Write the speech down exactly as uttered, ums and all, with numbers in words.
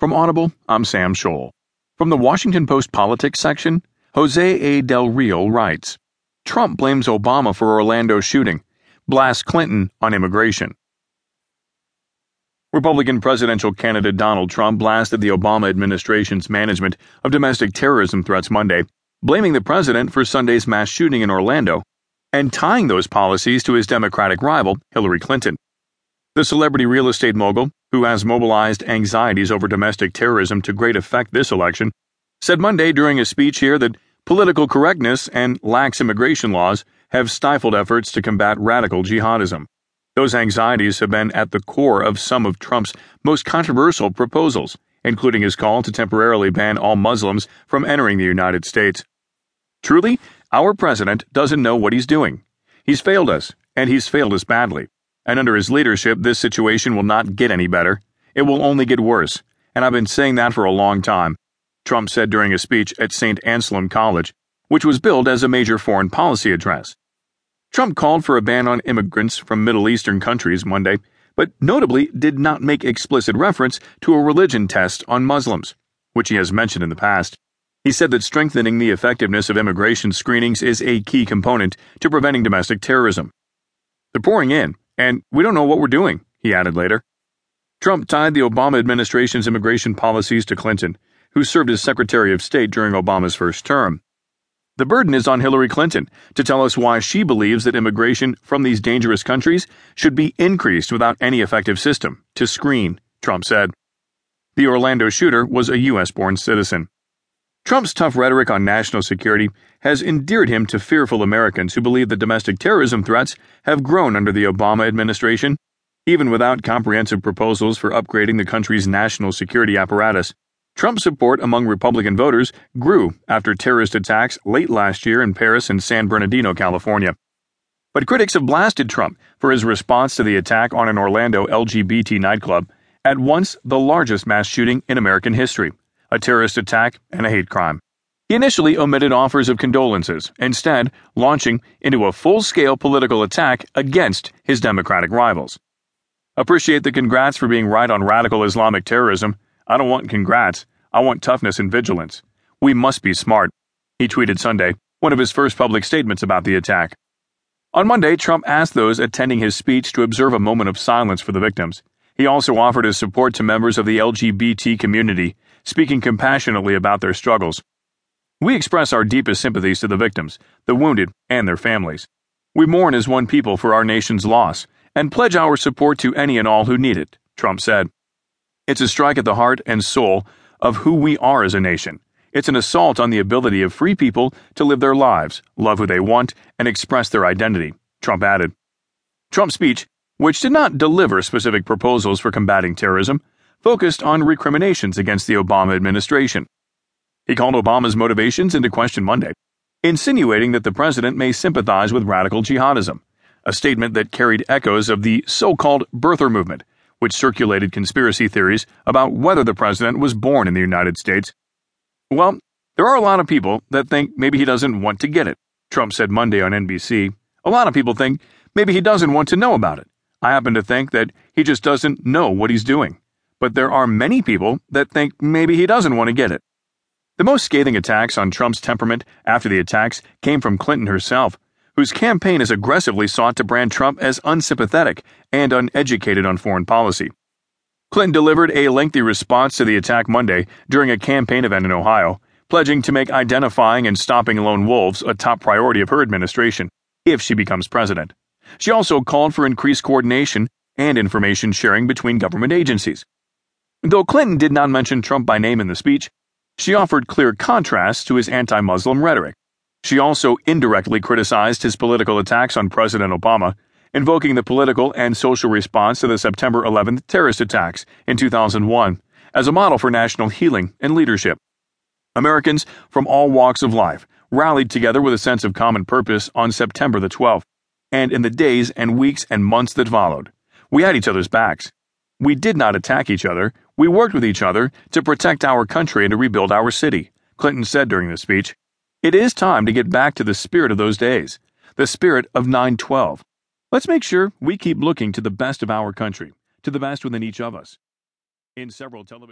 From Audible, I'm Sam Scholl. From the Washington Post politics section, Jose A. Del Rio writes, Trump blames Obama for Orlando shooting, blasts Clinton on immigration. Republican presidential candidate Donald Trump blasted the Obama administration's management of domestic terrorism threats Monday, blaming the president for Sunday's mass shooting in Orlando, and tying those policies to his Democratic rival, Hillary Clinton. The celebrity real estate mogul, who has mobilized anxieties over domestic terrorism to great effect this election, said Monday during a speech here that political correctness and lax immigration laws have stifled efforts to combat radical jihadism. Those anxieties have been at the core of some of Trump's most controversial proposals, including his call to temporarily ban all Muslims from entering the United States. Truly, our president doesn't know what he's doing. He's failed us, and he's failed us badly. And under his leadership, this situation will not get any better. It will only get worse. And I've been saying that for a long time, Trump said during a speech at Saint Anselm College, which was billed as a major foreign policy address. Trump called for a ban on immigrants from Middle Eastern countries Monday, but notably did not make explicit reference to a religion test on Muslims, which he has mentioned in the past. He said that strengthening the effectiveness of immigration screenings is a key component to preventing domestic terrorism. They're pouring in, and we don't know what we're doing, he added later. Trump tied the Obama administration's immigration policies to Clinton, who served as Secretary of State during Obama's first term. The burden is on Hillary Clinton to tell us why she believes that immigration from these dangerous countries should be increased without any effective system to screen, Trump said. The Orlando shooter was a U S born citizen. Trump's tough rhetoric on national security has endeared him to fearful Americans who believe that domestic terrorism threats have grown under the Obama administration, even without comprehensive proposals for upgrading the country's national security apparatus. Trump's support among Republican voters grew after terrorist attacks late last year in Paris and San Bernardino, California. But critics have blasted Trump for his response to the attack on an Orlando L G B T nightclub, at once the largest mass shooting in American history, a terrorist attack, and a hate crime. He initially omitted offers of condolences, instead launching into a full-scale political attack against his Democratic rivals. Appreciate the congrats for being right on radical Islamic terrorism. I don't want congrats. I want toughness and vigilance. We must be smart, he tweeted Sunday, one of his first public statements about the attack. On Monday, Trump asked those attending his speech to observe a moment of silence for the victims. He also offered his support to members of the L G B T community, speaking compassionately about their struggles. We express our deepest sympathies to the victims, the wounded, and their families. We mourn as one people for our nation's loss and pledge our support to any and all who need it, Trump said. It's a strike at the heart and soul of who we are as a nation. It's an assault on the ability of free people to live their lives, love who they want, and express their identity, Trump added. Trump's speech, which did not deliver specific proposals for combating terrorism, focused on recriminations against the Obama administration. He called Obama's motivations into question Monday, insinuating that the president may sympathize with radical jihadism, a statement that carried echoes of the so-called birther movement, which circulated conspiracy theories about whether the president was born in the United States. Well, there are a lot of people that think maybe he doesn't want to get it, Trump said Monday on N B C. A lot of people think maybe he doesn't want to know about it. I happen to think that he just doesn't know what he's doing. But there are many people that think maybe he doesn't want to get it. The most scathing attacks on Trump's temperament after the attacks came from Clinton herself, whose campaign has aggressively sought to brand Trump as unsympathetic and uneducated on foreign policy. Clinton delivered a lengthy response to the attack Monday during a campaign event in Ohio, pledging to make identifying and stopping lone wolves a top priority of her administration if she becomes president. She also called for increased coordination and information sharing between government agencies. Though Clinton did not mention Trump by name in the speech, she offered clear contrasts to his anti-Muslim rhetoric. She also indirectly criticized his political attacks on President Obama, invoking the political and social response to the September eleventh terrorist attacks in two thousand one as a model for national healing and leadership. Americans from all walks of life rallied together with a sense of common purpose on September the twelfth, and in the days and weeks and months that followed. We had each other's backs. We did not attack each other. We worked with each other to protect our country and to rebuild our city, Clinton said during the speech. It is time to get back to the spirit of those days, the spirit of nine twelve. Let's make sure we keep looking to the best of our country, to the best within each of us. In several television